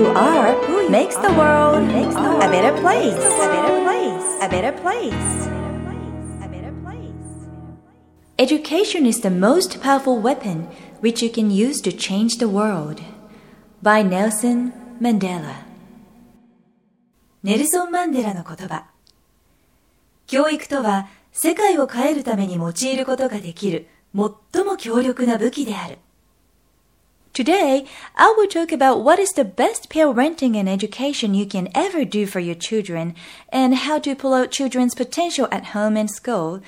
you are makes the world a better place. Education is the most powerful weapon which you can use to change the world. By Nelson Mandela. ネルソン・マンデラの言葉。教育とは世界を変えるために用いることができる最も強力な武器である。Today, I will talk about what is the best parenting and education you can ever do for your children and how to pull out children's potential at home and school.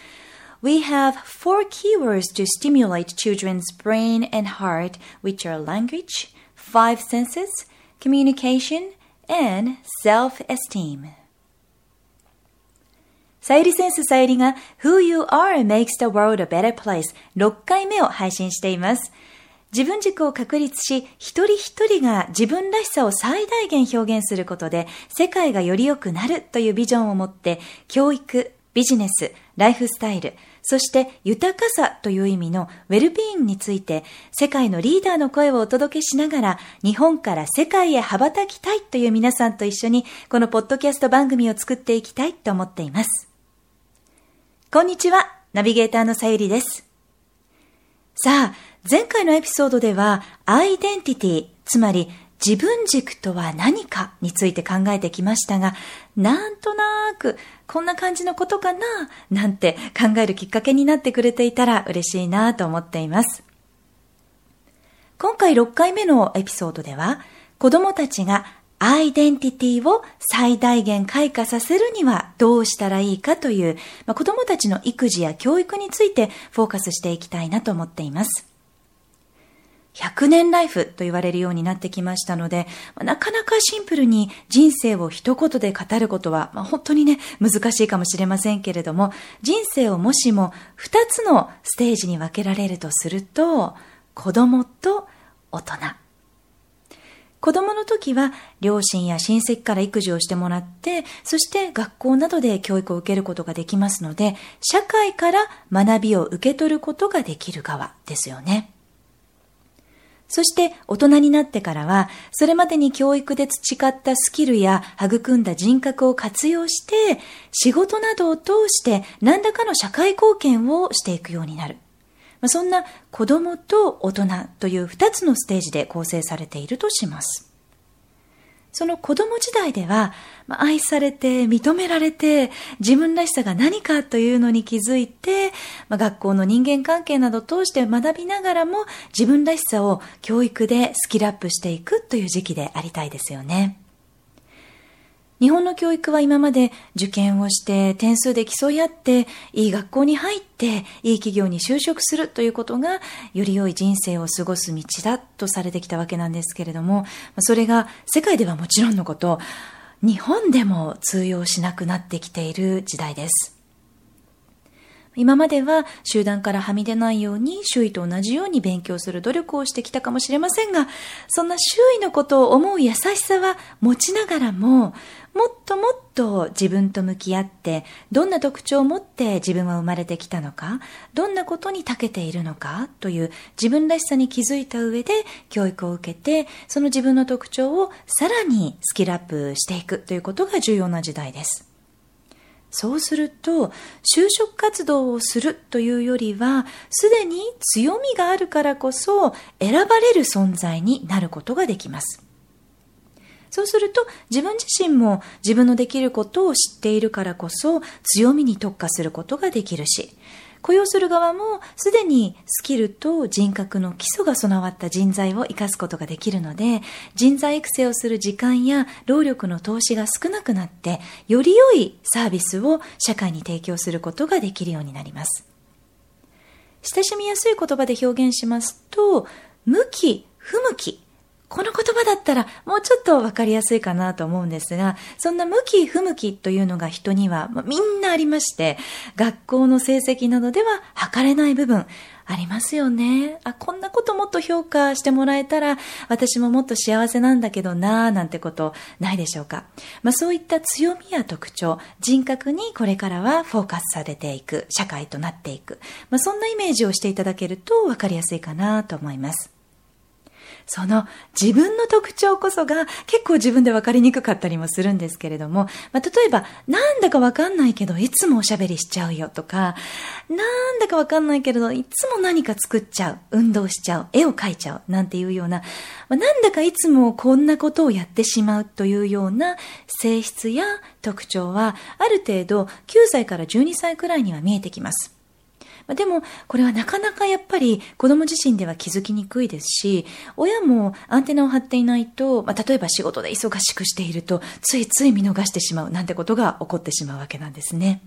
We have four keywords to stimulate children's brain and heart, which are language, five senses, communication, and self-esteem. さゆりセンスさゆりが Who You Are Makes the World a Better Place 6回目を配信しています。自分軸を確立し、一人一人が自分らしさを最大限表現することで、世界がより良くなるというビジョンを持って、教育、ビジネス、ライフスタイル、そして豊かさという意味のウェルビーイングについて、世界のリーダーの声をお届けしながら、日本から世界へ羽ばたきたいという皆さんと一緒に、このポッドキャスト番組を作っていきたいと思っています。こんにちは、ナビゲーターのさゆりです。さあ、前回のエピソードでは、アイデンティティ、つまり自分軸とは何かについて考えてきましたが、なんとなくこんな感じのことかななんて考えるきっかけになってくれていたら嬉しいなと思っています。今回6回目のエピソードでは、子供たちがアイデンティティを最大限開花させるにはどうしたらいいかという、子供たちの育児や教育についてフォーカスしていきたいなと思っています。100年ライフと言われるようになってきましたので、なかなかシンプルに人生を一言で語ることは、本当にね、難しいかもしれませんけれども、人生をもしも2つのステージに分けられるとすると、子供と大人。子供の時は両親や親戚から育児をしてもらって、そして学校などで教育を受けることができますので、社会から学びを受け取ることができる側ですよね。そして大人になってからは、それまでに教育で培ったスキルや育んだ人格を活用して、仕事などを通して何らかの社会貢献をしていくようになる。そんな子供と大人という2つのステージで構成されているとします。その子供時代では、愛されて、認められて、自分らしさが何かというのに気づいて、学校の人間関係などを通して学びながらも、自分らしさを教育でスキルアップしていくという時期でありたいですよね。日本の教育は今まで受験をして点数で競い合って、いい学校に入って、いい企業に就職するということが、より良い人生を過ごす道だとされてきたわけなんですけれども、それが世界ではもちろんのこと、日本でも通用しなくなってきている時代です。今までは集団からはみ出ないように周囲と同じように勉強する努力をしてきたかもしれませんが、そんな周囲のことを思う優しさは持ちながらも、もっともっと自分と向き合って、どんな特徴を持って自分は生まれてきたのか、どんなことに長けているのかという自分らしさに気づいた上で教育を受けて、その自分の特徴をさらにスキルアップしていくということが重要な時代です。そうすると、就職活動をするというよりは、すでに強みがあるからこそ選ばれる存在になることができます。そうすると、自分自身も自分のできることを知っているからこそ強みに特化することができるし、雇用する側もすでにスキルと人格の基礎が備わった人材を生かすことができるので、人材育成をする時間や労力の投資が少なくなって、より良いサービスを社会に提供することができるようになります。親しみやすい言葉で表現しますと、向き、不向き。この言葉だったらもうちょっとわかりやすいかなと思うんですが、そんな向き不向きというのが人にはみんなありまして、学校の成績などでは測れない部分ありますよね。こんなこともっと評価してもらえたら私ももっと幸せなんだけどなぁなんてことないでしょうか。そういった強みや特徴、人格にこれからはフォーカスされていく社会となっていく。そんなイメージをしていただけるとわかりやすいかなと思います。その自分の特徴こそが結構自分で分かりにくかったりもするんですけれども、例えばなんだか分かんないけどいつもおしゃべりしちゃうよとか、なんだか分かんないけれどいつも何か作っちゃう、運動しちゃう、絵を描いちゃうなんていうような、なんだかいつもこんなことをやってしまうというような性質や特徴はある程度9歳から12歳くらいには見えてきます。でもこれはなかなかやっぱり子供自身では気づきにくいですし、親もアンテナを張っていないと、例えば仕事で忙しくしているとついつい見逃してしまうなんてことが起こってしまうわけなんですね。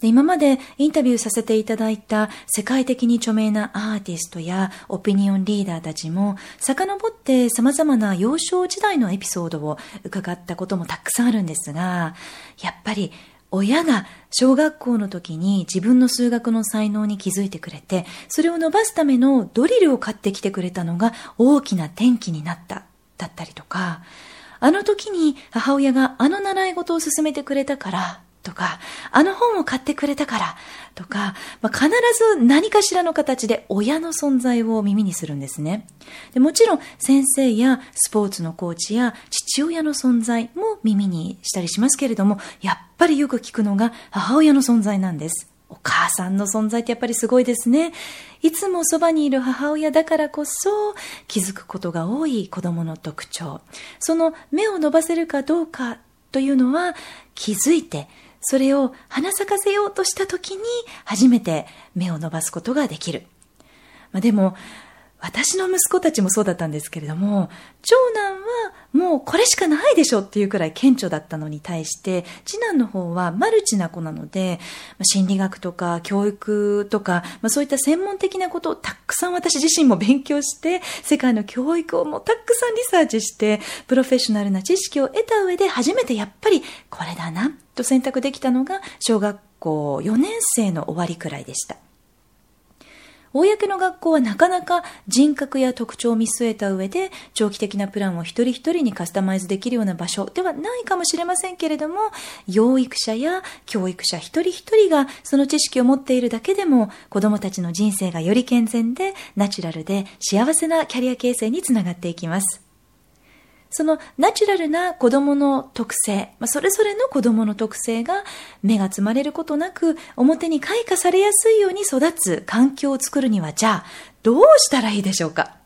で、今までインタビューさせていただいた世界的に著名なアーティストやオピニオンリーダーたちも遡って様々な幼少時代のエピソードを伺ったこともたくさんあるんですが、やっぱり親が小学校の時に自分の数学の才能に気づいてくれて、それを伸ばすためのドリルを買ってきてくれたのが大きな転機になっただったりとか、あの時に母親があの習い事を勧めてくれたからとか、あの本を買ってくれたからとか、必ず何かしらの形で親の存在を耳にするんですね。で、もちろん先生やスポーツのコーチや父親の存在も耳にしたりしますけれども、やっぱりよく聞くのが母親の存在なんです。お母さんの存在ってやっぱりすごいですね。いつもそばにいる母親だからこそ気づくことが多い子供の特徴。その目を伸ばせるかどうかというのは、気づいてそれを花咲かせようとした時に初めて目を伸ばすことができる。でも私の息子たちもそうだったんですけれども、長男はもうこれしかないでしょっていうくらい顕著だったのに対して、次男の方はマルチな子なので、心理学とか教育とか、そういった専門的なことをたくさん私自身も勉強して、世界の教育をもうたくさんリサーチして、プロフェッショナルな知識を得た上で初めてやっぱりこれだなと選択できたのが小学校4年生の終わりくらいでした。公の学校はなかなか人格や特徴を見据えた上で長期的なプランを一人一人にカスタマイズできるような場所ではないかもしれませんけれども、養育者や教育者一人一人がその知識を持っているだけでも、子どもたちの人生がより健全でナチュラルで幸せなキャリア形成につながっていきます。そのナチュラルな子供の特性、それぞれの子供の特性が目がつまれることなく表に開花されやすいように育つ環境を作るには、じゃあどうしたらいいでしょうか。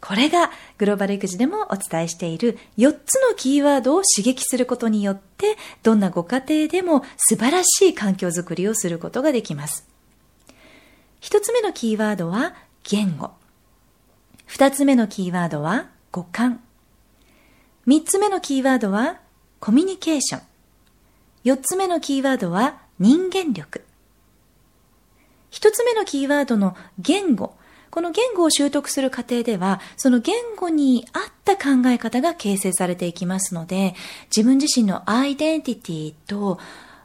これがグローバル育児でもお伝えしている4つのキーワードを刺激することによって、どんなご家庭でも素晴らしい環境づくりをすることができます。1つ目のキーワードは言語、2つ目のキーワードは五感、3つ目のキーワードはコミュニケーション、4つ目のキーワードは人間力。1つ目のキーワードの言語、この言語を習得する過程では、その言語に合った考え方が形成されていきますので、自分自身のアイデンティティと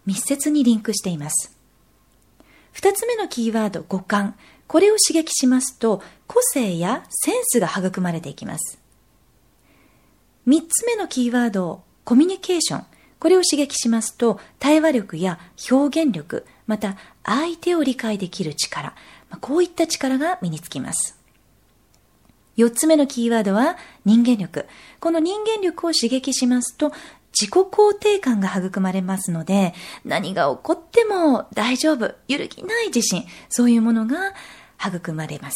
密接にリンクしています。2つ目のキーワード五感、これを刺激しますと個性やセンスが育まれていきます。3つ目のキーワード、コミュニケーション。これを刺激しますと、対話力や表現力、また相手を理解できる力、こういった力が身につきます。4つ目のキーワードは人間力。この人間力を刺激しますと、自己肯定感が育まれますので、何が起こっても大丈夫、揺るぎない自信、そういうものが育まれます。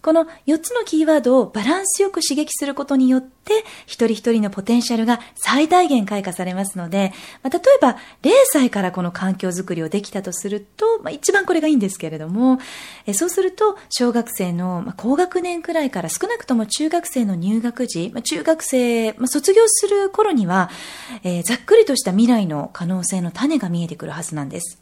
この4つのキーワードをバランスよく刺激することによって、一人一人のポテンシャルが最大限開花されますので、例えば0歳からこの環境づくりをできたとすると、一番これがいいんですけれども、そうすると小学生の高学年くらいから、少なくとも中学生の入学時、中学生卒業する頃には、ざっくりとした未来の可能性の種が見えてくるはずなんです。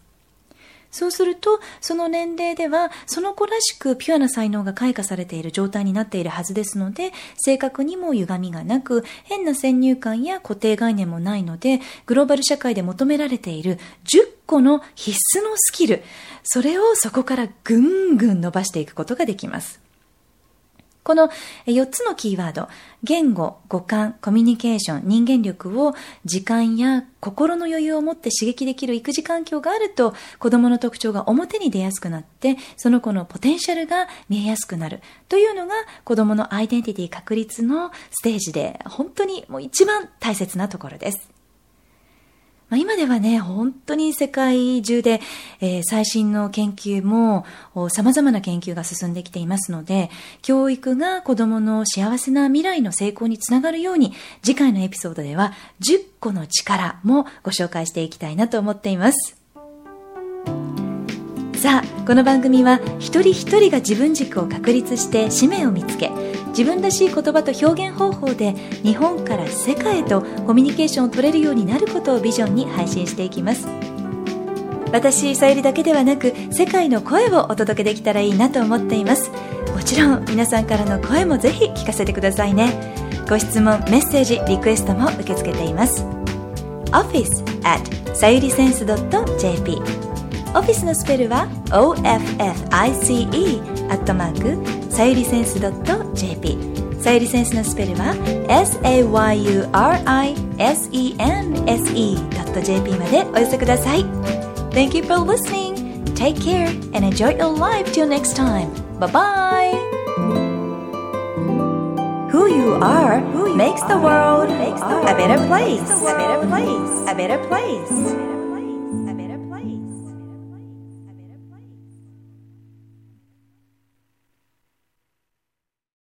そうするとその年齢ではその子らしくピュアな才能が開花されている状態になっているはずですので、性格にも歪みがなく、変な先入観や固定概念もないので、グローバル社会で求められている10個の必須のスキル、それをそこからぐんぐん伸ばしていくことができます。この4つのキーワード、言語、五感、コミュニケーション、人間力を時間や心の余裕を持って刺激できる育児環境があると、子供の特徴が表に出やすくなって、その子のポテンシャルが見えやすくなるというのが、子供のアイデンティティ確立のステージで、本当にもう一番大切なところです。今ではね、本当に世界中で、最新の研究も様々な研究が進んできていますので、教育が子供の幸せな未来の成功につながるように、次回のエピソードでは10個の力もご紹介していきたいなと思っています。さあ、この番組は一人一人が自分軸を確立して使命を見つけ、自分らしい言葉と表現方法で日本から世界へとコミュニケーションを取れるようになることをビジョンに配信していきます。私さゆりだけではなく、世界の声をお届けできたらいいなと思っています。もちろん皆さんからの声もぜひ聞かせてくださいね。ご質問、メッセージ、リクエストも受け付けています。 office@sayurisense.jp、 オフィスのスペルは office@sayurisense.jp、 さゆりセンスのスペルは sayurisense.jp までお寄せください。 Thank you for listening. Take care and enjoy your life till next time. Bye bye. Who you are makes the world a better place.